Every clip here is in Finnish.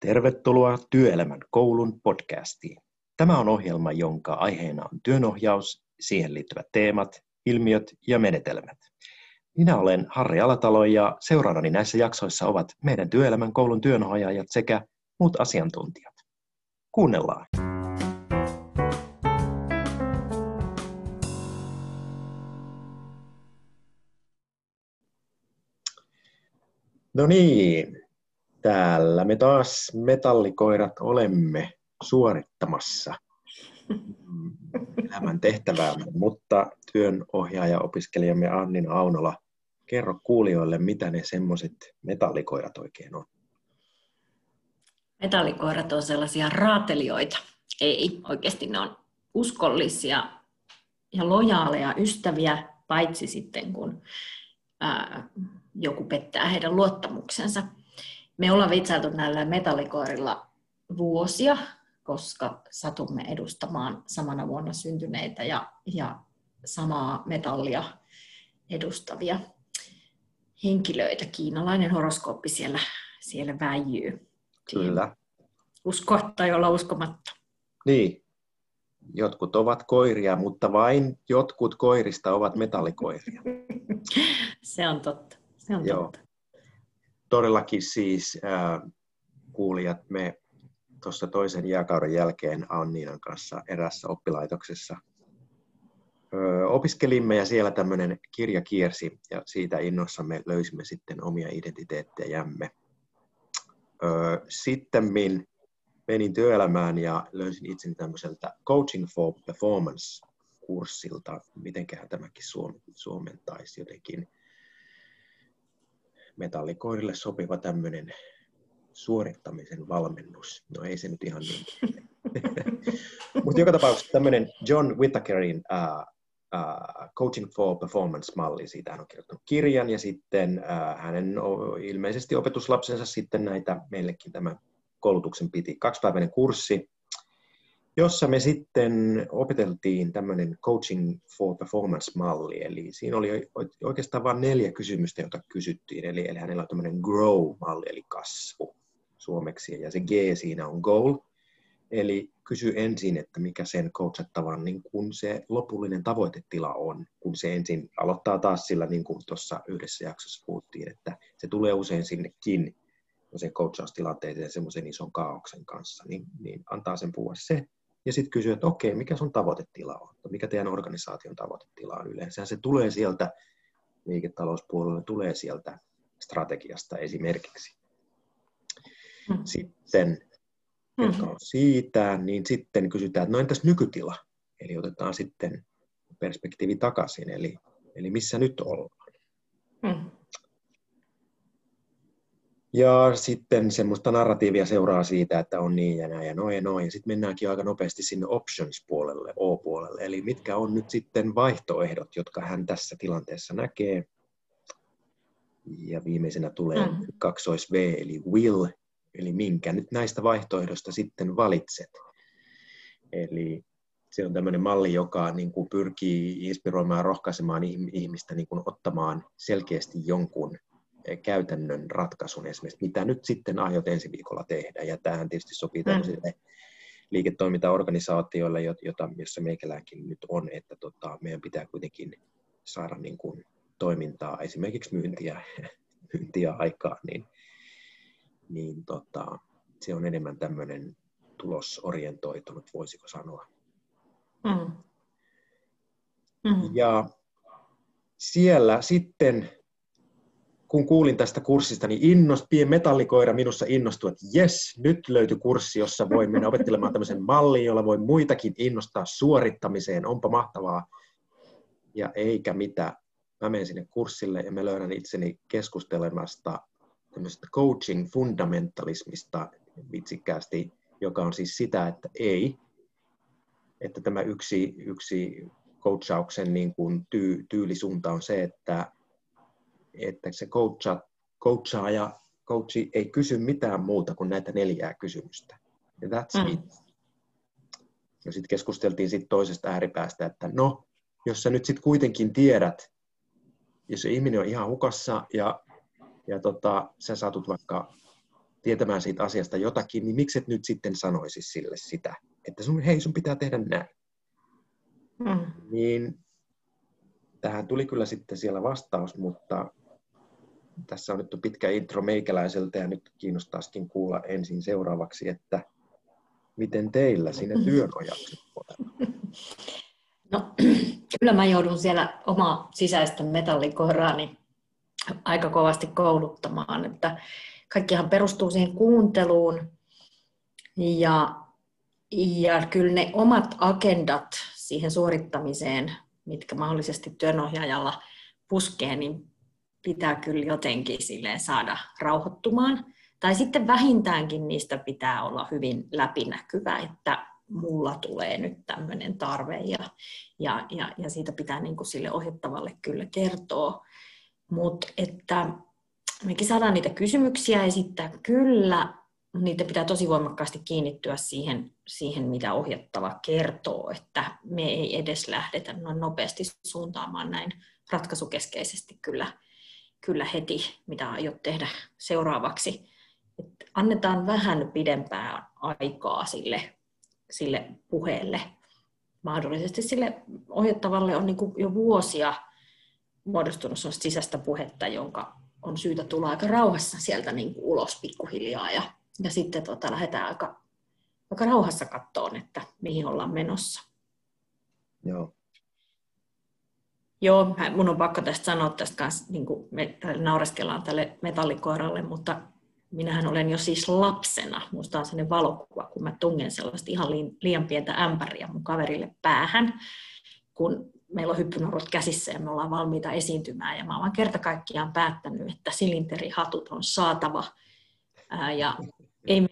Tervetuloa Työelämän koulun podcastiin. Tämä on ohjelma, jonka aiheena on työnohjaus, siihen liittyvät teemat, ilmiöt ja menetelmät. Minä olen Harri Alatalo ja seuraanani näissä jaksoissa ovat meidän Työelämän koulun työnohjaajat sekä muut asiantuntijat. Kuunnellaan! No niin, täällä me taas metallikoirat olemme suorittamassa elämän tehtäväämme, mutta työnohjaaja-opiskelijamme Anni Aunola, kerro kuulijoille, mitä ne semmoiset metallikoirat oikein on. Metallikoirat on sellaisia raatelijoita. Ei, oikeasti ne on uskollisia ja lojaaleja ystäviä, paitsi sitten kun joku pettää heidän luottamuksensa. Me ollaan vitsailtu näillä metallikoirilla vuosia, koska satumme edustamaan samana vuonna syntyneitä ja samaa metallia edustavia henkilöitä. Kiinalainen horoskooppi siellä väijyy. Kyllä. Uskoa tai olla uskomatta. Niin. Jotkut ovat koiria, mutta vain jotkut koirista ovat metallikoiria. Se on totta. Se on totta. Todellakin siis kuulijat, me tuossa toisen jääkauden jälkeen Anniinan kanssa erässä oppilaitoksessa opiskelimme ja siellä tämmöinen kirja kiersi ja siitä innossamme löysimme sitten omia identiteettejämme. Sittemmin menin työelämään ja löysin itseni tämmöiseltä Coaching for Performance -kurssilta. Mitenköhän tämäkin suomentaisi jotenkin. Metallikoirille sopiva tämmöinen suorittamisen valmennus. No ei se nyt ihan niin. Mutta joka tapauksessa tämmöinen John Whitmoren Coaching for Performance-malli, siitä hän on kirjoittanut kirjan ja sitten hänen ilmeisesti opetuslapsensa sitten näitä meillekin tämä koulutuksen piti. 2-päiväinen kurssi, jossa me sitten opeteltiin tämmöinen Coaching for Performance-malli, eli siinä oli oikeastaan vain 4 kysymystä, joita kysyttiin, eli hänellä on tämmöinen grow-malli, eli kasvu suomeksi, ja se G siinä on goal, eli kysy ensin, että mikä sen coachattavan niin kun se lopullinen tavoitetila on, kun se ensin aloittaa taas sillä, niin kuin tuossa yhdessä jaksossa puhuttiin, että se tulee usein sinnekin, no sen coachaustilanteeseen semmoisen ison kaaoksen kanssa, niin antaa sen puhua se, ja sitten kysyy, että okei, mikä sun tavoitetila on? Mikä teidän organisaation tavoitetila on yleensä? Se tulee sieltä liiketalouspuolella, tulee sieltä strategiasta esimerkiksi. Sitten, joka on siitä, niin sitten kysytään, että no entäs nykytila? Eli otetaan sitten perspektiivi takaisin, eli missä nyt ollaan? Ja sitten semmoista narratiivia seuraa siitä, että on niin ja näin ja noin ja noin. Ja sitten mennäänkin aika nopeasti sinne options-puolelle, O-puolelle. Eli mitkä on nyt sitten vaihtoehdot, jotka hän tässä tilanteessa näkee. Ja viimeisenä tulee 2V, eli will. Eli minkä nyt näistä vaihtoehdoista sitten valitset. Eli se on tämmöinen malli, joka niin kuin pyrkii inspiroimaan ja rohkaisemaan ihmistä niin kuin ottamaan selkeästi jonkun käytännön ratkaisun esimerkiksi, mitä nyt sitten aiot ensi viikolla tehdä. Ja tämähän tietysti sopii tämmöisille liiketoimintaorganisaatioille, jossa meikäläänkin nyt on, että meidän pitää kuitenkin saada niin kuin toimintaa, esimerkiksi myyntiä aikaan, niin se on enemmän tämmöinen tulosorientoitunut, voisiko sanoa. Ja siellä sitten kun kuulin tästä kurssista, niin pieni metallikoira minussa innostui, että jes, nyt löytyi kurssi, jossa voi mennä opettelemaan tämmöisen mallin, jolla voi muitakin innostaa suorittamiseen. Onpa mahtavaa. Ja eikä mitään. Mä menen sinne kurssille ja mä löydän itseni keskustelemasta tämmöisestä coaching fundamentalismista vitsikkäästi, joka on siis sitä, että ei. Että tämä yksi coachauksen niin kuin tyylisuunta on se, että se coachi ei kysy mitään muuta kuin näitä 4 kysymystä. Ja that's it. Ja sitten keskusteltiin toisesta ääripäästä, että no, jos sä nyt sitten kuitenkin tiedät, jos se ihminen on ihan hukassa ja sä satut vaikka tietämään siitä asiasta jotakin, niin miksi et nyt sitten sanoisi sille sitä, että sun pitää tehdä näin. Niin tähän tuli kyllä sitten siellä vastaus, mutta tässä on nyt pitkä intro meikäläiseltä ja nyt kiinnostaisikin kuulla ensin seuraavaksi, että miten teillä sinne työnojaukset on? No kyllä mä joudun siellä omaa sisäistä metallikoiraani aika kovasti kouluttamaan, että kaikkihan perustuu siihen kuunteluun ja kyllä ne omat agendat siihen suorittamiseen, mitkä mahdollisesti työnohjaajalla puskee, niin pitää kyllä jotenkin silleen saada rauhoittumaan. Tai sitten vähintäänkin niistä pitää olla hyvin läpinäkyvä, että mulla tulee nyt tämmöinen tarve ja siitä pitää niin kuin sille ohjattavalle kyllä kertoa. Mutta että mekin saadaan niitä kysymyksiä esittää kyllä, niitä pitää tosi voimakkaasti kiinnittyä siihen, mitä ohjattava kertoo, että me ei edes lähdetä noin nopeasti suuntaamaan näin ratkaisukeskeisesti kyllä heti, mitä aiot tehdä seuraavaksi. Et annetaan vähän pidempää aikaa sille puheelle. Mahdollisesti sille ohjattavalle on niin kuin jo vuosia muodostunut sisäistä puhetta, jonka on syytä tulla aika rauhassa sieltä niin kuin ulos pikkuhiljaa. Ja sitten lähdetään aika rauhassa kattoon, että mihin ollaan menossa. Joo. Joo, mun on pakko tästä sanoa tästä kanssa, niin kuin me naureskellaan tälle metallikoiralle, mutta minähän olen jo siis lapsena. Musta on sellainen valokuva, kun mä tungen sellaista ihan liian pientä ämpäriä mun kaverille päähän, kun meillä on hyppynorut käsissä ja me ollaan valmiita esiintymään. Ja mä oon vaan kerta kaikkiaan päättänyt, että silinterihatut on saatava ja ei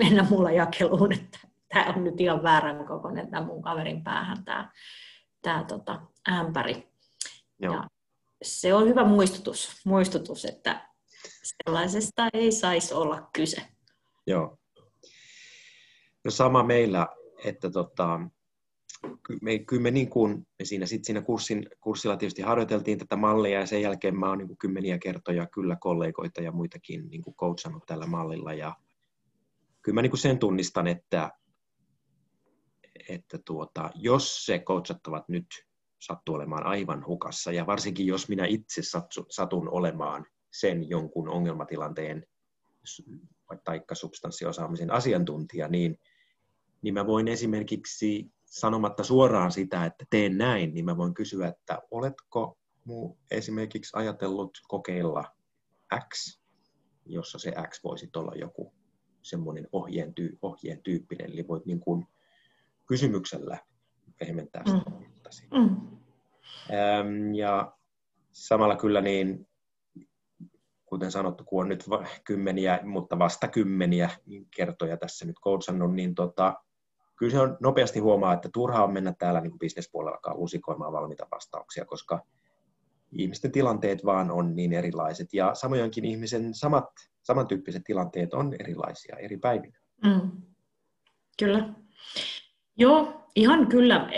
mennä mulla jakeluun, että tää on nyt ihan väärän kokoinen tää mun kaverin päähän tää ämpäri. Joo. Ja se on hyvä muistutus, että sellaisesta ei saisi olla kyse. Joo. No sama meillä, että kyllä me niin kuin siinä kurssilla tietysti harjoiteltiin tätä mallia ja sen jälkeen mä oon niin kuin kymmeniä kertoja kyllä kollegoita ja muitakin niin kuin coachannut tällä mallilla ja kyllä mä niin kuin sen tunnistan, että jos se coachattavat nyt sattuu olemaan aivan hukassa ja varsinkin jos minä itse satun olemaan sen jonkun ongelmatilanteen tai substanssiosaamisen asiantuntija, niin mä voin esimerkiksi sanomatta suoraan sitä, että teen näin, niin mä voin kysyä, että oletko esimerkiksi ajatellut kokeilla X, jossa se X voisi olla joku semmoinen ohjeen tyyppinen, eli voit niin kuin kysymyksellä pehmentää sitä. Ja samalla kyllä niin, kuten sanottu, kun on nyt kymmeniä, mutta vasta kymmeniä kertoja tässä nyt coachannut, niin kyllä se on nopeasti huomaa, että turhaa on mennä täällä niin kuin bisnespuolellakaan lusikoimaan valmiita vastauksia, koska ihmisten tilanteet vaan on niin erilaiset ja samoinkin ihmisen samantyyppiset tilanteet on erilaisia eri päivinä. Kyllä. Joo, ihan kyllä.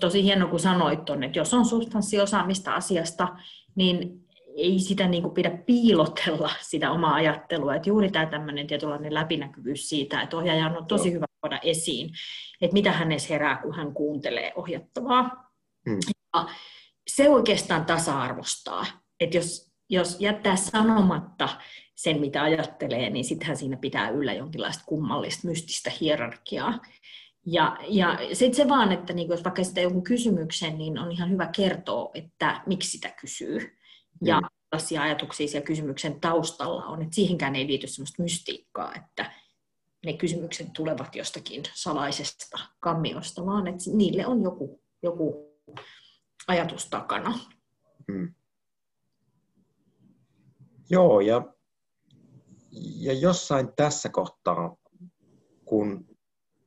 Tosi hieno, kun sanoit tuonne, että jos on substanssiosaamista asiasta, niin ei sitä niin kuin pidä piilotella sitä omaa ajattelua. Että juuri tämä tämmöinen tietynlainen läpinäkyvyys siitä, että ohjaajan on tosi hyvä tuoda esiin, että mitä hänessä herää, kun hän kuuntelee ohjattavaa. Ja se oikeastaan tasa-arvostaa, että jos jättää sanomatta sen, mitä ajattelee, niin sittenhän siinä pitää yllä jonkinlaista kummallista, mystistä hierarkiaa. Ja sitten se vaan, että niin jos vaikka sitä joku kysymyksen, niin on ihan hyvä kertoa, että miksi sitä kysyy. Ja tällaisia ajatuksia siellä kysymyksen taustalla on, että siihenkään ei liity sellaista mystiikkaa, että ne kysymykset tulevat jostakin salaisesta kammiosta, vaan että niille on joku ajatus takana. Joo, ja jossain tässä kohtaa, kun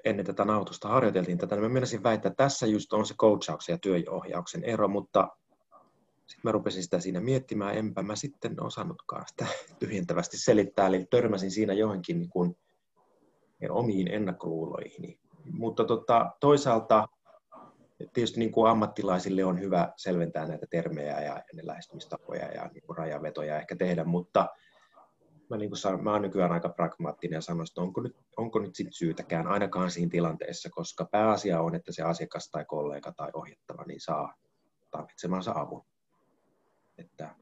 ennen tätä nautusta harjoiteltiin tätä, niin mä menisin väittää, että tässä just on se coachauksen ja työohjauksen ero, mutta sitten mä rupesin sitä siinä miettimään, enpä mä sitten osannutkaan sitä tyhjentävästi selittää, eli törmäsin siinä johonkin niin kuin omiin ennakkoluuloihini. Mutta toisaalta tietysti niin kuin ammattilaisille on hyvä selventää näitä termejä ja ne lähestymistapoja ja niin kuin rajanvetoja ehkä tehdä, mutta Mä oon nykyään aika pragmaattinen ja sanon, että onko nyt sit syytäkään ainakaan siinä tilanteessa, koska pääasia on, että se asiakas tai kollega tai ohjattava niin saa tarvitsemansa avun. Että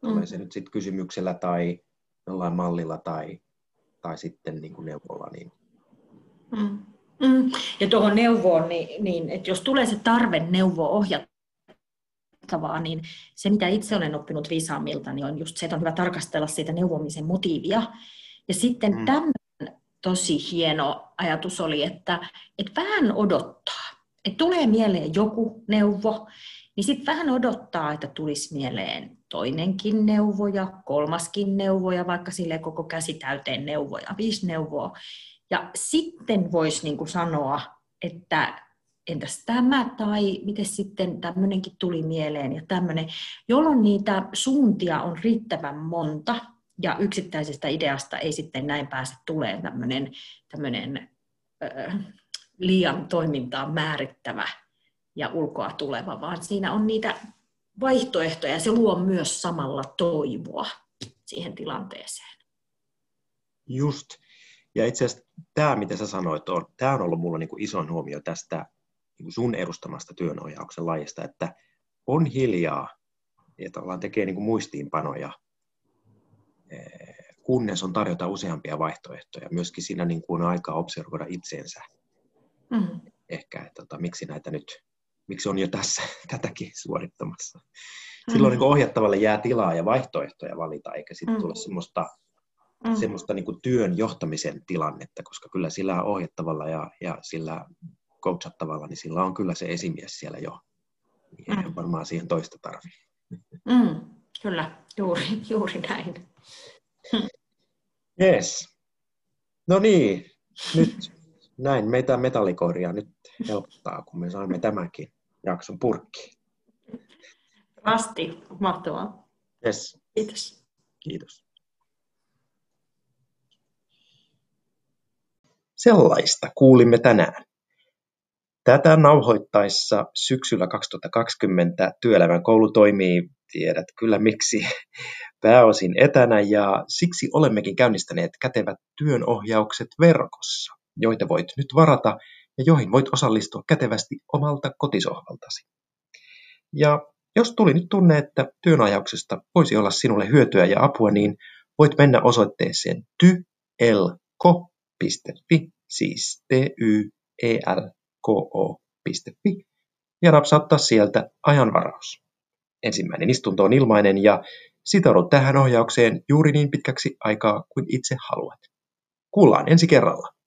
tulee se nyt sitten kysymyksellä tai jollain mallilla tai sitten niin kuin neuvolla. Niin. Ja tuohon neuvoon, niin että jos tulee se tarve neuvoa ohjattavaa, niin se mitä itse olen oppinut viisaammilta, niin on just se, että on hyvä tarkastella siitä neuvomisen motiivia. Ja sitten tämmöinen tosi hieno ajatus oli, että vähän odottaa. Että tulee mieleen joku neuvo, niin sitten vähän odottaa, että tulisi mieleen toinenkin neuvo ja kolmaskin neuvo ja vaikka silleen koko käsi täyteen neuvoja, 5 neuvoa. Ja sitten voisi niin kuin sanoa, että entäs tämä tai miten sitten tämmöinenkin tuli mieleen ja tämmöinen, jolloin niitä suuntia on riittävän monta ja yksittäisestä ideasta ei sitten näin pääse tulemaan tämmöinen liian toimintaa määrittävä ja ulkoa tuleva, vaan siinä on niitä vaihtoehtoja ja se luo myös samalla toivoa siihen tilanteeseen. Just. Ja itse asiassa tämä, mitä sä sanoit, tämä on ollut mulla niin kuin isoin huomio tästä niin sun edustamasta työnohjauksen lajista, että on hiljaa ja tavallaan tekee niin kuin muistiinpanoja, kunnes on tarjota useampia vaihtoehtoja. Myöskin siinä niin kuin on aikaa observoida itseensä. Ehkä, että miksi on jo tässä tätäkin suorittamassa. Silloin niin kuin ohjattavalle jää tilaa ja vaihtoehtoja valita, eikä sitten tule semmoista niin kuin työn johtamisen tilannetta, koska kyllä sillä ohjattavalla ja sillä coachattavalla, niin sillä on kyllä se esimies siellä jo. Eihän varmaan siihen toista tarvitse. Kyllä, juuri näin. Yes. No niin, nyt näin meitä metallikoiria nyt helpottaa, kun me saimme tämänkin jakson purkkiin. Rasti, mahtavaa. Yes. Kiitos. Kiitos. Sellaista kuulimme tänään. Tätä nauhoittaessa syksyllä 2020 työelämän koulu toimii, tiedät kyllä miksi, pääosin etänä ja siksi olemmekin käynnistäneet kätevät työnohjaukset verkossa, joita voit nyt varata ja joihin voit osallistua kätevästi omalta kotisohvaltasi. Ja jos tuli nyt tunne, että työnohjauksesta voisi olla sinulle hyötyä ja apua, niin voit mennä osoitteeseen tyelko.fi, siis tyelko.fi, ja napsauttaa sieltä ajanvaraus. Ensimmäinen istunto on ilmainen ja sitoudut tähän ohjaukseen juuri niin pitkäksi aikaa kuin itse haluat. Kuullaan ensi kerralla.